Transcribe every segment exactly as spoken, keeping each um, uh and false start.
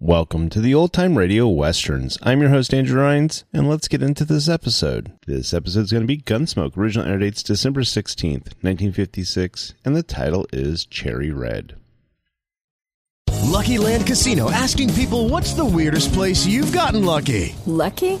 Welcome to the Old Time Radio Westerns. I'm your host, Andrew Rhynes, and let's get into this episode. This episode is going to be Gunsmoke. Original air dates December sixteenth, nineteen fifty-six, and the title is Cherry Red. Lucky Land Casino, asking people, what's the weirdest place you've gotten lucky? Lucky?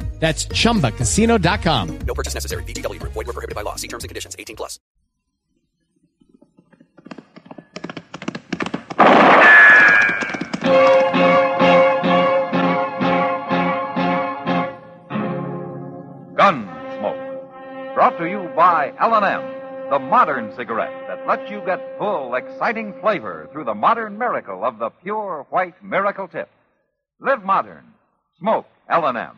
That's chumba casino dot com. No purchase necessary. V G W Group. Void where prohibited by law. See terms and conditions. eighteen plus. Gunsmoke. Brought to you by L and M, the modern cigarette that lets you get full, exciting flavor through the modern miracle of the pure white miracle tip. Live modern. Smoke L and M.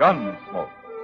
Gunsmoke,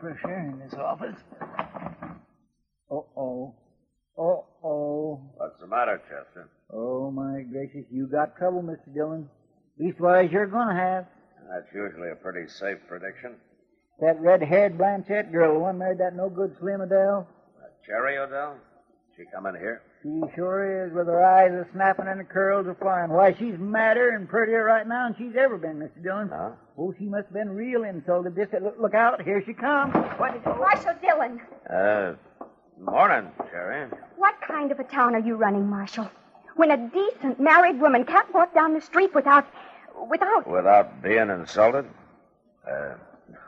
Pressure in this office. Uh-oh. Uh-oh. What's the matter, Chester? Oh, my gracious, you got trouble, Mister Dillon. Leastwise, you're going to have. That's usually a pretty safe prediction. That red-haired Blanchette girl, the one married that no-good Slim O'Dell? Uh, Cherry O'Dell? She coming here? She sure is, with her eyes a-snapping and her curls a-flying. Why, she's madder and prettier right now than she's ever been, Mister Dillon. Huh? Oh, she must have been real insulted. Just look, look out, here she comes. What did you... Marshal Dillon. Uh, morning, Cherry. What kind of a town are you running, Marshal? When a decent married woman can't walk down the street without... Without... Without being insulted? Uh...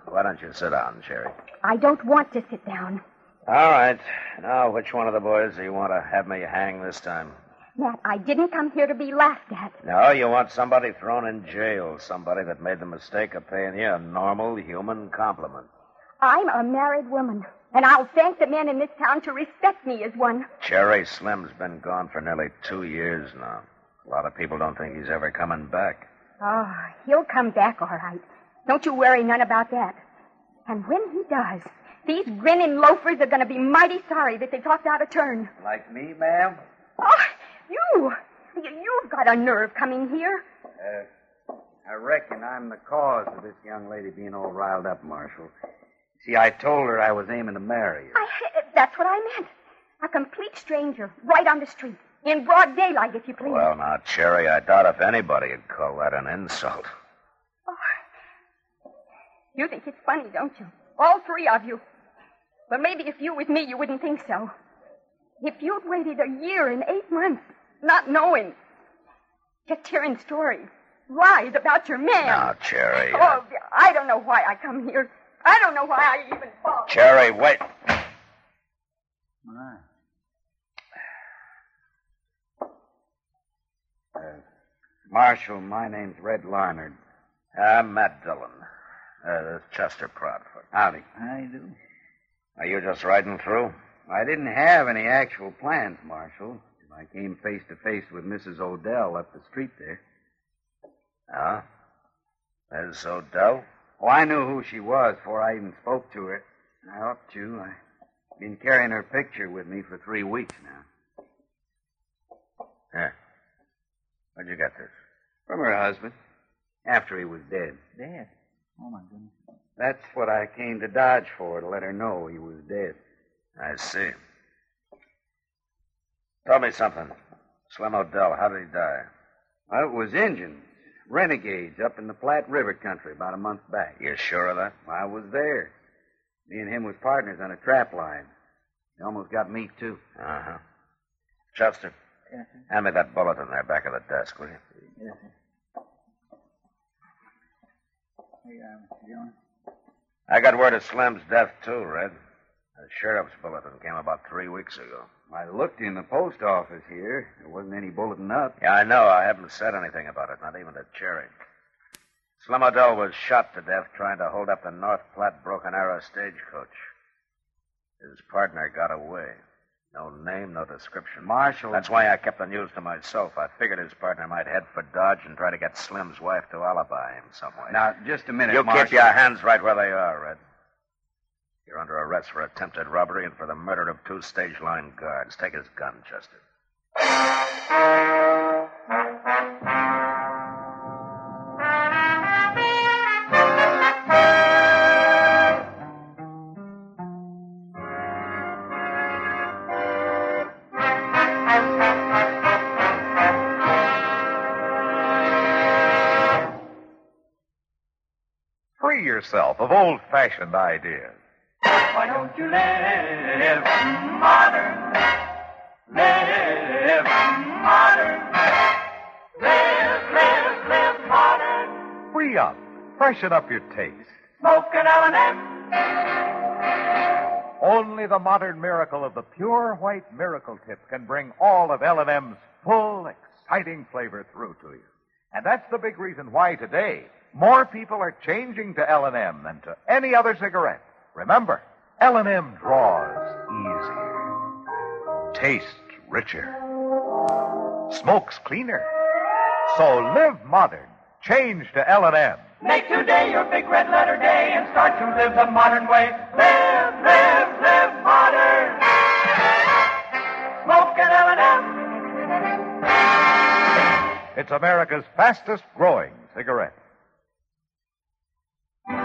Why don't you sit down, Cherry? I don't want to sit down. All right. Now, which one of the boys do you want to have me hang this time? Matt, I didn't come here to be laughed at. No, you want somebody thrown in jail, somebody that made the mistake of paying you a normal human compliment. I'm a married woman, and I'll thank the men in this town to respect me as one. Cherry, Slim's been gone for nearly two years now. A lot of people don't think he's ever coming back. Oh, he'll come back all right. Don't you worry none about that. And when he does, these grinning loafers are going to be mighty sorry that they talked out of turn. Like me, ma'am? Oh, you. You've got a nerve coming here. Uh, I reckon I'm the cause of this young lady being all riled up, Marshal. See, I told her I was aiming to marry her. I, that's what I meant. A complete stranger, right on the street, in broad daylight, if you please. Well, now, Cherry, I doubt if anybody would call that an insult. You think it's funny, don't you? All three of you. Well, maybe if you with me, you wouldn't think so. If you'd waited a year and eight months, not knowing, just hearing stories, lies about your man. Now, Cherry. Oh, I... I don't know why I come here. I don't know why I even followed. Cherry, wait. My. Uh, Marshal, my name's Red Larnard. I'm Matt Dillon. Uh, Chester Proudford. Howdy. I do. Are you just riding through? I didn't have any actual plans, Marshal. I came face to face with Missus O'Dell up the street there. Huh? Missus O'Dell? Oh, I knew who she was before I even spoke to her. I ought to. I've been carrying her picture with me for three weeks now. Yeah. Where'd you get this? From her husband. After he was dead. Dead? Oh, my goodness. That's what I came to Dodge for, to let her know he was dead. I see. Tell me something. Slim O'Dell, how did he die? Well, it was Indians, renegades, up in the Platte River country about a month back. You're sure of that? I was there. Me and him was partners on a trap line. He almost got me, too. Uh-huh. Chester, yes, sir. Hand me that bulletin there back of the desk, will you? Yes, sir. I got word of Slim's death, too, Red. The sheriff's bulletin came about three weeks ago. I looked in the post office here. There wasn't any bulletin up. Yeah, I know. I haven't said anything about it, not even to Cherry. Slim O'Dell was shot to death trying to hold up the North Platte Broken Arrow stagecoach. His partner got away. No name, no description. Marshal... That's why I kept the news to myself. I figured his partner might head for Dodge and try to get Slim's wife to alibi him some way. Now, just a minute, you Marshal. You keep your hands right where they are, Red. You're under arrest for attempted robbery and for the murder of two stage line guards. Take his gun, Chester. Yourself of old-fashioned ideas. Why don't you live modern? Live modern. Live, live, live modern. Free up. Freshen up your taste. Smoke an L and M. Only the modern miracle of the pure white miracle tip can bring all of L and M's full, exciting flavor through to you. And that's the big reason why today more people are changing to L and M than to any other cigarette. Remember, L and M draws easier, tastes richer, smokes cleaner. So live modern. Change to L and M. Make today your big red letter day and start to live the modern way. Live, live, live modern. Smoke an L and M. It's America's fastest growing cigarette. Thank you.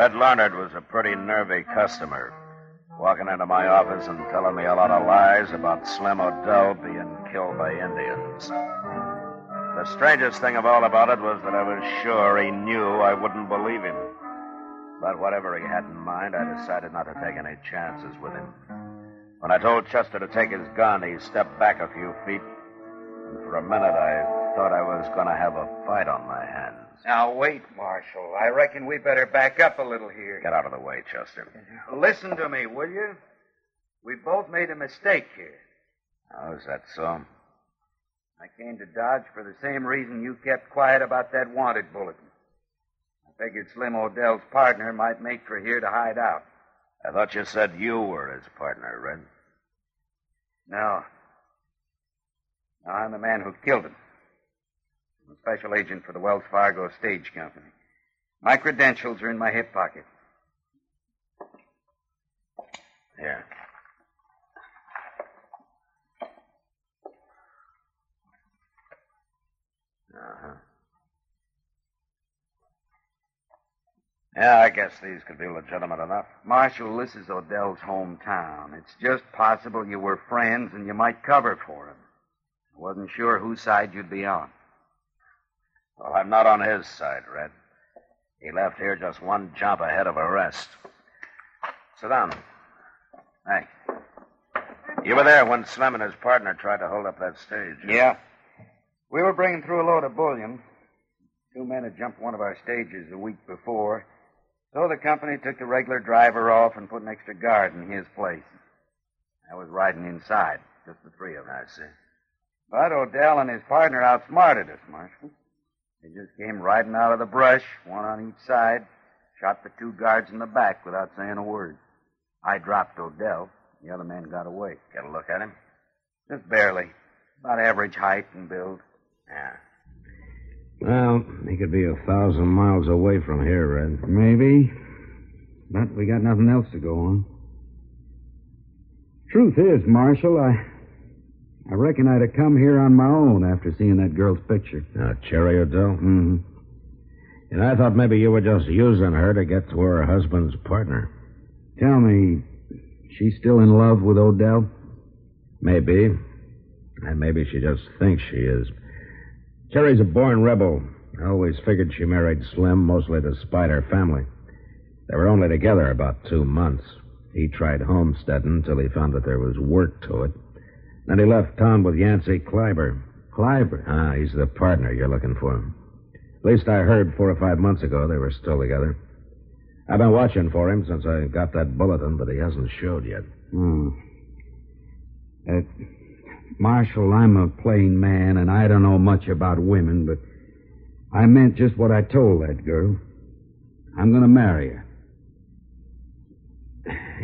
Red Larnard was a pretty nervy customer, walking into my office and telling me a lot of lies about Slim O'Dell being killed by Indians. The strangest thing of all about it was that I was sure he knew I wouldn't believe him. But whatever he had in mind, I decided not to take any chances with him. When I told Chester to take his gun, he stepped back a few feet, and for a minute I thought I was going to have a fight on my hands. Now, wait, Marshal. I reckon we better back up a little here. Get out of the way, Chester. Listen to me, will you? We both made a mistake here. Oh, is that so? I came to Dodge for the same reason you kept quiet about that wanted bulletin. I figured Slim O'Dell's partner might make for here to hide out. I thought you said you were his partner, Red. No. No, I'm the man who killed him. I'm a special agent for the Wells Fargo Stage Company. My credentials are in my hip pocket. Here. Uh-huh. Yeah, I guess these could be legitimate enough. Marshal, this is O'Dell's hometown. It's just possible you were friends and you might cover for him. I wasn't sure whose side you'd be on. Well, I'm not on his side, Red. He left here just one jump ahead of arrest. Sit down. Thanks. You were there when Slim and his partner tried to hold up that stage. Yeah. We were bringing through a load of bullion. Two men had jumped one of our stages the week before, so the company took the regular driver off and put an extra guard in his place. I was riding inside, just the three of us. I see. But O'Dell and his partner outsmarted us, Marshal. They just came riding out of the brush, one on each side, shot the two guards in the back without saying a word. I dropped O'Dell. The other man got away. Got a look at him? Just barely. About average height and build. Yeah. Well, he could be a thousand miles away from here, Red. Maybe. But we got nothing else to go on. Truth is, Marshal, I... I reckon I'd have come here on my own after seeing that girl's picture. Now, Cherry O'Dell? Mm-hmm. And I thought maybe you were just using her to get to her husband's partner. Tell me, she's still in love with O'Dell? Maybe. And maybe she just thinks she is. Cherry's a born rebel. I always figured she married Slim mostly to spite her family. They were only together about two months. He tried homesteading till he found that there was work to it. Then he left town with Yancey Kliber. Kliber? Ah, he's the partner you're looking for. At least I heard four or five months ago they were still together. I've been watching for him since I got that bulletin, but he hasn't showed yet. Hmm. Uh, Marshal, I'm a plain man, and I don't know much about women, but I meant just what I told that girl. I'm going to marry her.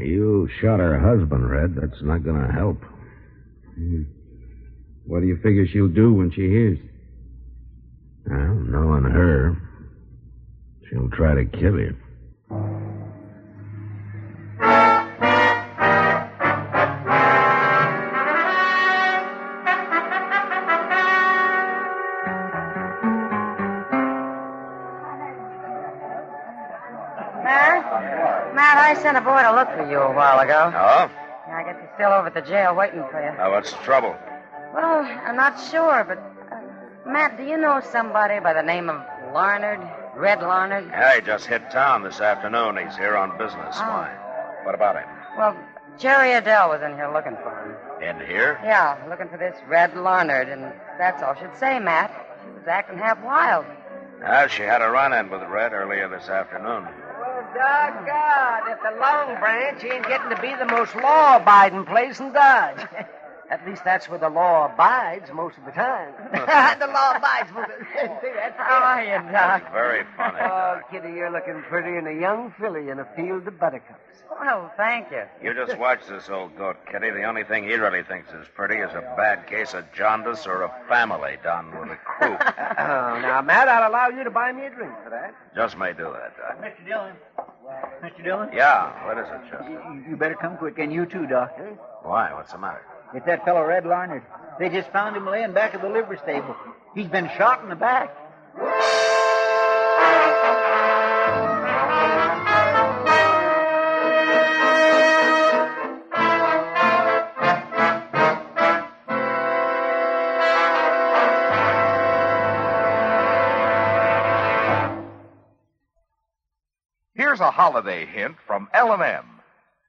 You shot her husband, Red. That's not going to help. What do you figure she'll do when she hears? Well, knowing her, she'll try to kill you. Matt? Matt, I sent a boy to look for you a while ago. Oh? Still over at the jail waiting for you. Now, what's the trouble? Well, I'm not sure, but... Uh, Matt, do you know somebody by the name of Larnard? Red Larnard? Yeah, he just hit town this afternoon. He's here on business. Oh. Why? What about him? Well, Cherry O'Dell was in here looking for him. In here? Yeah, looking for this Red Larnard, and that's all she'd say, Matt. She was acting half wild. Yeah, she had a run-in with Red earlier this afternoon. Doggone, God, if the Long Branch ain't getting to be the most law-abiding place in Dodge. At least that's where the law abides most of the time. The law abides most of the time. How are you, Doc? That's very funny, Doc. Oh, Kitty, you're looking prettier than a young filly in a field of buttercups. Well, thank you. You just watch this old goat, Kitty. The only thing he really thinks is pretty is a bad case of jaundice or a family down with a croup. Oh, now, Matt, I'll allow you to buy me a drink for that. Just may do that, Doc. Mister Dillon. Mister Dillon? Yeah, what is it, Chester? You, you better come quick, and you too, Doctor. Why? What's the matter? It's that fellow Red Larnard. They just found him laying back at the livery stable. He's been shot in the back. a holiday hint from L and M.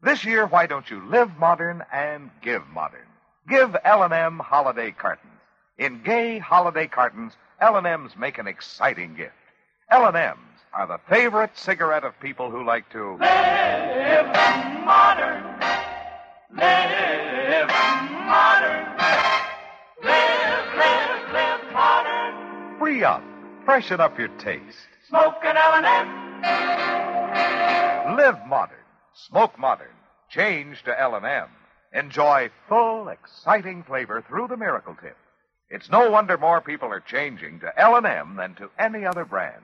This year, why don't you live modern and give modern? Give L and M holiday cartons. In gay holiday cartons, L and M's make an exciting gift. L and M's are the favorite cigarette of people who like to live modern, live modern, live, live, live modern. Free up, freshen up your taste. Smoke an L and M. Live modern, smoke modern, change to L and M. Enjoy full, exciting flavor through the miracle tip. It's no wonder more people are changing to L and M than to any other brand.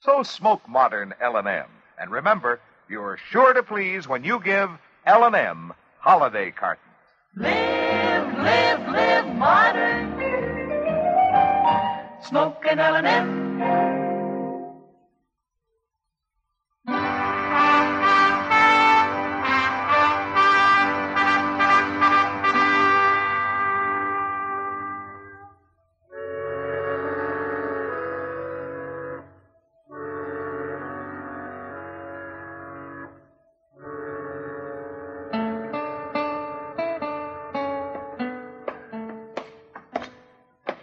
So smoke modern L and M. And remember, you're sure to please when you give L and M holiday cartons. Live, live, live modern. Smoke an L and M.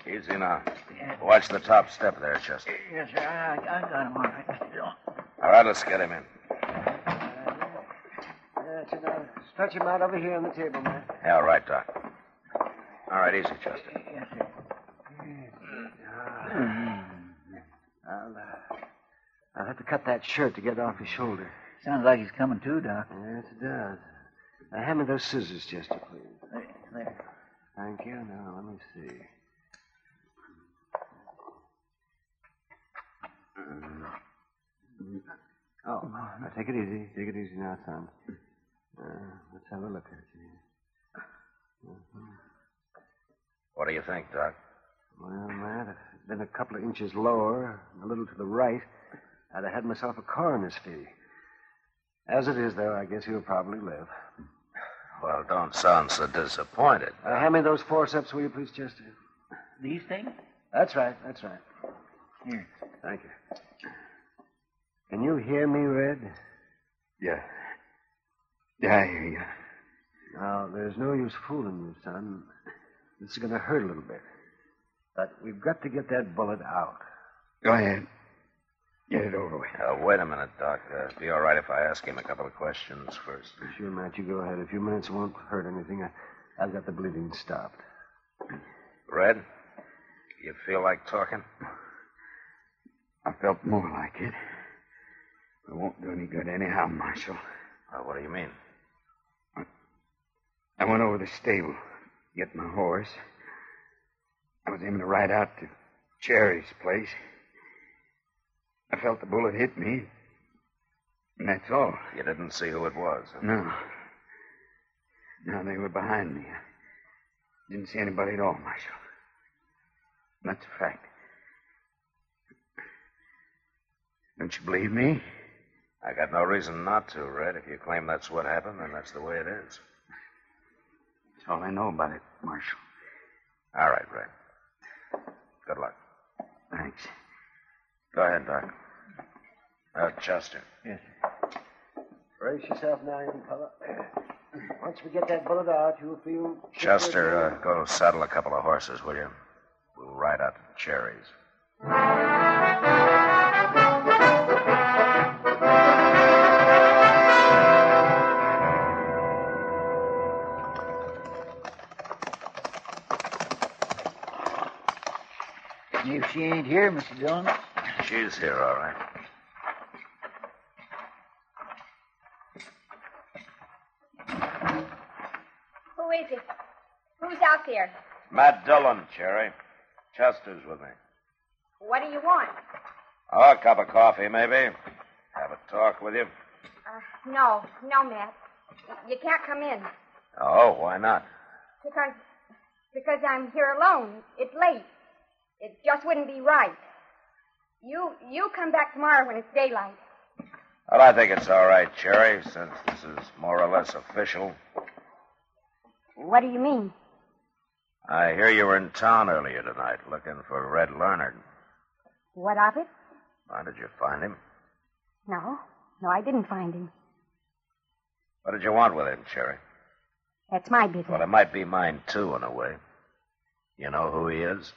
Easy now. Watch the top step there, Chester. Yes, sir. I, I got him all right, Mister Dillon. All right, let's get him in. That's enough. Stretch him out over here on the table, man. Yeah, all right, Doc. All right, easy, Chester. Yes, sir. Uh, I'll, uh, I'll have to cut that shirt to get off his shoulder. Sounds like he's coming too, Doc. Yes, it does. Now, hand me those scissors, Chester, please. There. Thank you. Now, let me see. Oh, now take it easy. Take it easy now, son. Uh, let's have a look at you. Mm-hmm. What do you think, Doc? Well, Matt, if it had been a couple of inches lower, a little to the right, I'd have had myself a coroner's fee. As it is, though, I guess he'll probably live. Well, don't sound so disappointed. Uh, hand me those forceps, will you, please, Chester? These things? That's right, that's right. Here. Thank you. Can you hear me, Red? Yeah. Yeah, I hear you. Now, there's no use fooling you, son. This is going to hurt a little bit. But we've got to get that bullet out. Go ahead. Get it over with. Uh, wait a minute, Doc. Uh, it'd be all right if I ask him a couple of questions first. Sure, Matt, you go ahead. A few minutes won't hurt anything. I, I've got the bleeding stopped. Red, you feel like talking? I felt more like it. It won't do any good anyhow, Marshal. Well, what do you mean? I, I went over to the stable to get my horse. I was aiming to ride out to Cherry's place. I felt the bullet hit me, and that's all. You didn't see who it was? Huh? No. No, they were behind me. I didn't see anybody at all, Marshal. And that's a fact. Don't you believe me? I got no reason not to, Red. If you claim that's what happened, then that's the way it is. That's all I know about it, Marshal. All right, Red. Good luck. Thanks. Go ahead, Doc. Uh, Chester. Yes, sir. Brace yourself now, young fellow. Once we get that bullet out, you'll feel... Chester, uh, go saddle a couple of horses, will you? We'll ride out to the Cherries. If she ain't here, Mister Dillon. She's here, all right. Who is it? Who's out there? Matt Dillon, Cherry. Chester's with me. What do you want? Oh, a cup of coffee, maybe. Have a talk with you. Uh, no, no, Matt. You can't come in. Oh, why not? Because, because I'm here alone. It's late. It just wouldn't be right. You you come back tomorrow when it's daylight. Well, I think it's all right, Cherry, since this is more or less official. What do you mean? I hear you were in town earlier tonight looking for Red Larnard. What of it? Why, did you find him? No. No, I didn't find him. What did you want with him, Cherry? That's my business. Well, it might be mine, too, in a way. You know who he is?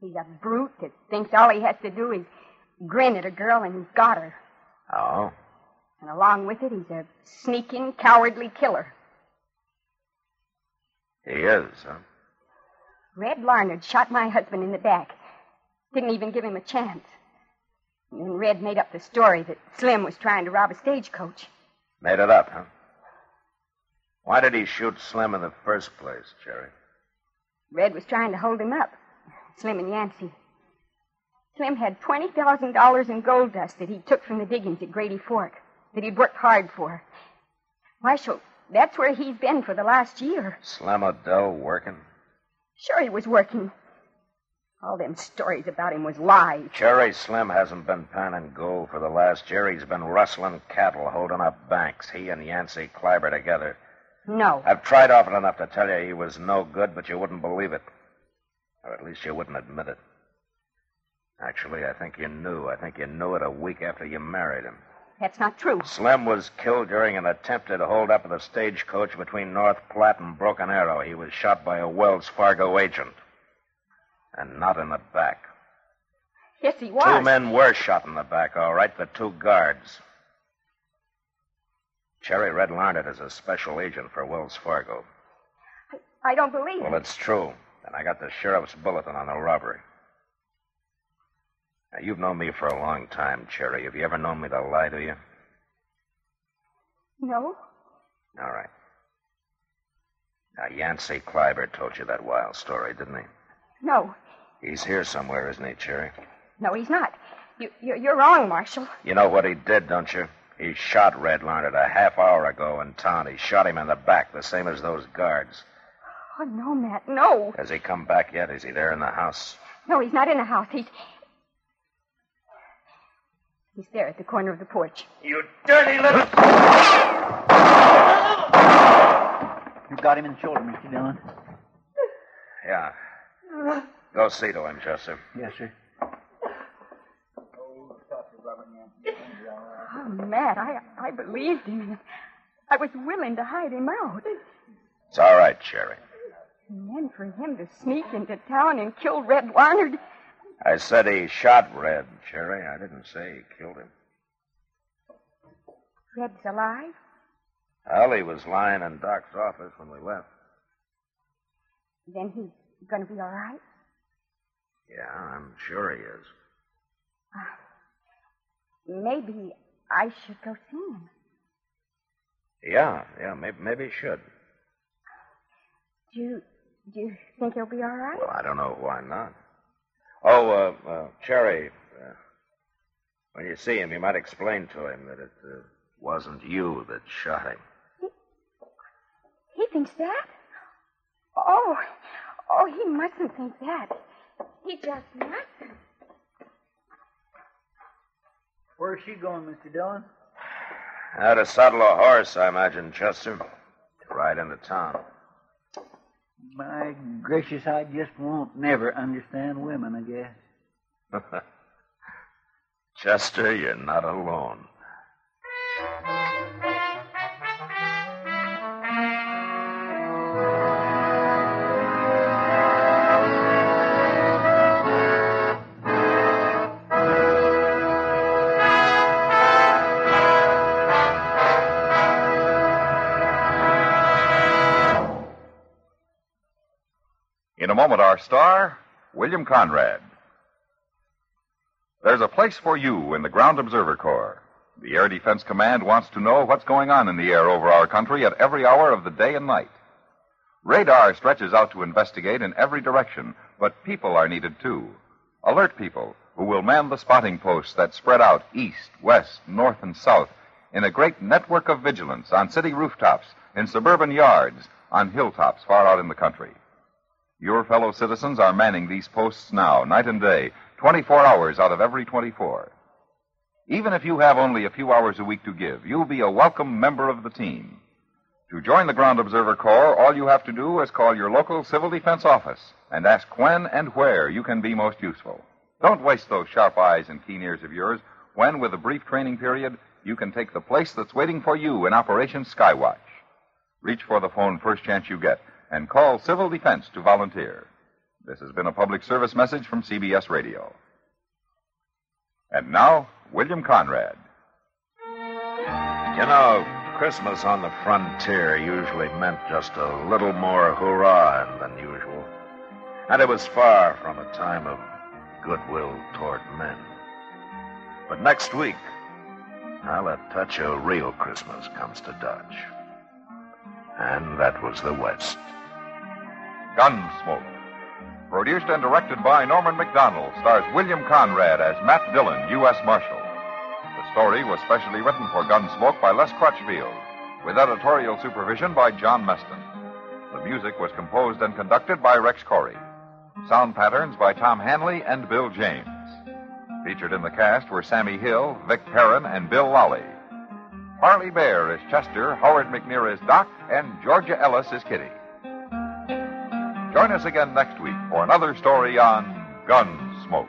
He's a brute that thinks all he has to do is grin at a girl and he's got her. Oh? And along with it, he's a sneaking, cowardly killer. He is, huh? Red Larnard shot my husband in the back. Didn't even give him a chance. And then Red made up the story that Slim was trying to rob a stagecoach. Made it up, huh? Why did he shoot Slim in the first place, Cherry? Red was trying to hold him up, Slim and Yancey. Slim had twenty thousand dollars in gold dust that he took from the diggings at Grady Fork, that he'd worked hard for. Marshal, that's where he's been for the last year. Slim O'Dell working? Sure he was working. All them stories about him was lies. Cherry, Slim hasn't been panning gold for the last year. He's been rustling cattle, holding up banks, he and Yancey Kliber together. No. I've tried often enough to tell you he was no good, but you wouldn't believe it. Or at least you wouldn't admit it. Actually, I think you knew. I think you knew it a week after you married him. That's not true. Slim was killed during an attempted hold-up of the stagecoach between North Platte and Broken Arrow. He was shot by a Wells Fargo agent. And not in the back. Yes, he was. Two men were shot in the back, all right, the two guards. Cherry, Red Larned is a special agent for Wells Fargo. I don't believe it. Well, it's true. And I got the sheriff's bulletin on the robbery. Now, you've known me for a long time, Cherry. Have you ever known me to lie to you? No. All right. Now, Yancey Kliber told you that wild story, didn't he? No. He's here somewhere, isn't he, Cherry? No, he's not. You, you, you're wrong, Marshal. You know what he did, don't you? He shot Red Larned a half hour ago in town. He shot him in the back, the same as those guards. Oh, no, Matt, no. Has he come back yet? Is he there in the house? No, he's not in the house. He's... He's there at the corner of the porch. You dirty little... You got him in the shoulder, Mister Dillon. Yeah. Go see to him, Chester. Yes, sir. Oh, Matt, I, I believed him. I was willing to hide him out. It's all right, Cherry. And then for him to sneak into town and kill Red Larnard. I said he shot Red, Cherry. I didn't say he killed him. Red's alive? Well, he was lying in Doc's office when we left. Then he's going to be all right? Yeah, I'm sure he is. Uh, Maybe I should go see him. Yeah, yeah, maybe, maybe you should. Do you, do you think he'll be all right? Well, I don't know why not. Oh, uh, uh, Cherry, uh, when you see him, you might explain to him that it uh, wasn't you that shot him. He, he thinks that? Oh, oh, he mustn't think that. He just mustn't. Where's she going, Mister Dillon? Out to saddle a horse, I imagine, Chester. To ride into town. By gracious, I just won't never understand women, I guess. Chester, you're not alone. In a moment, our star, William Conrad. There's a place for you in the Ground Observer Corps. The Air Defense Command wants to know what's going on in the air over our country at every hour of the day and night. Radar stretches out to investigate in every direction, but people are needed too. Alert people who will man the spotting posts that spread out east, west, north, and south in a great network of vigilance on city rooftops, in suburban yards, on hilltops far out in the country. Your fellow citizens are manning these posts now, night and day, twenty-four hours out of every twenty-four. Even if you have only a few hours a week to give, you'll be a welcome member of the team. To join the Ground Observer Corps, all you have to do is call your local civil defense office and ask when and where you can be most useful. Don't waste those sharp eyes and keen ears of yours when, with a brief training period, you can take the place that's waiting for you in Operation Skywatch. Reach for the phone first chance you get and call Civil Defense to volunteer. This has been a public service message from C B S Radio. And now, William Conrad. You know, Christmas on the frontier usually meant just a little more hurrah than usual. And it was far from a time of goodwill toward men. But next week, now a touch of real Christmas comes to Dodge. And that was the West. Gunsmoke, produced and directed by Norman McDonald, stars William Conrad as Matt Dillon, U S Marshal. The story was specially written for Gunsmoke by Les Crutchfield, with editorial supervision by John Meston. The music was composed and conducted by Rex Corey. Sound patterns by Tom Hanley and Bill James. Featured in the cast were Sammy Hill, Vic Perrin, and Bill Lally. Harley Bear is Chester, Howard McNear is Doc, and Georgia Ellis is Kitty. Join us again next week for another story on Gunsmoke.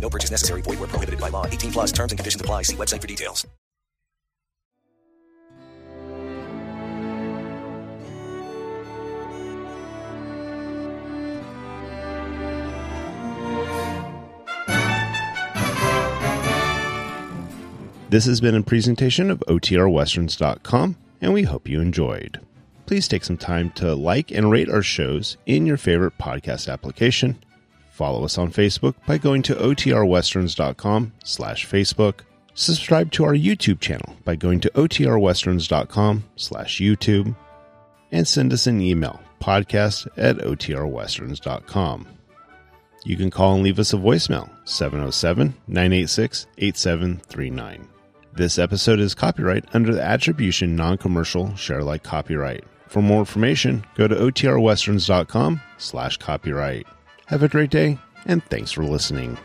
No purchase necessary. Void where prohibited by law. eighteen plus terms and conditions apply. See website for details. This has been a presentation of O T R Westerns dot com, and we hope you enjoyed. Please take some time to like and rate our shows in your favorite podcast application. Follow us on Facebook by going to O T R Westerns dot com slash Facebook. Subscribe to our YouTube channel by going to O T R Westerns dot com slash YouTube. And send us an email, podcast at O T R Westerns dot com. You can call and leave us a voicemail, seven oh seven, nine eight six, eight seven three nine. This episode is copyright under the attribution non-commercial share alike copyright. For more information, go to O T R Westerns dot com slash copyright. Have a great day, and thanks for listening.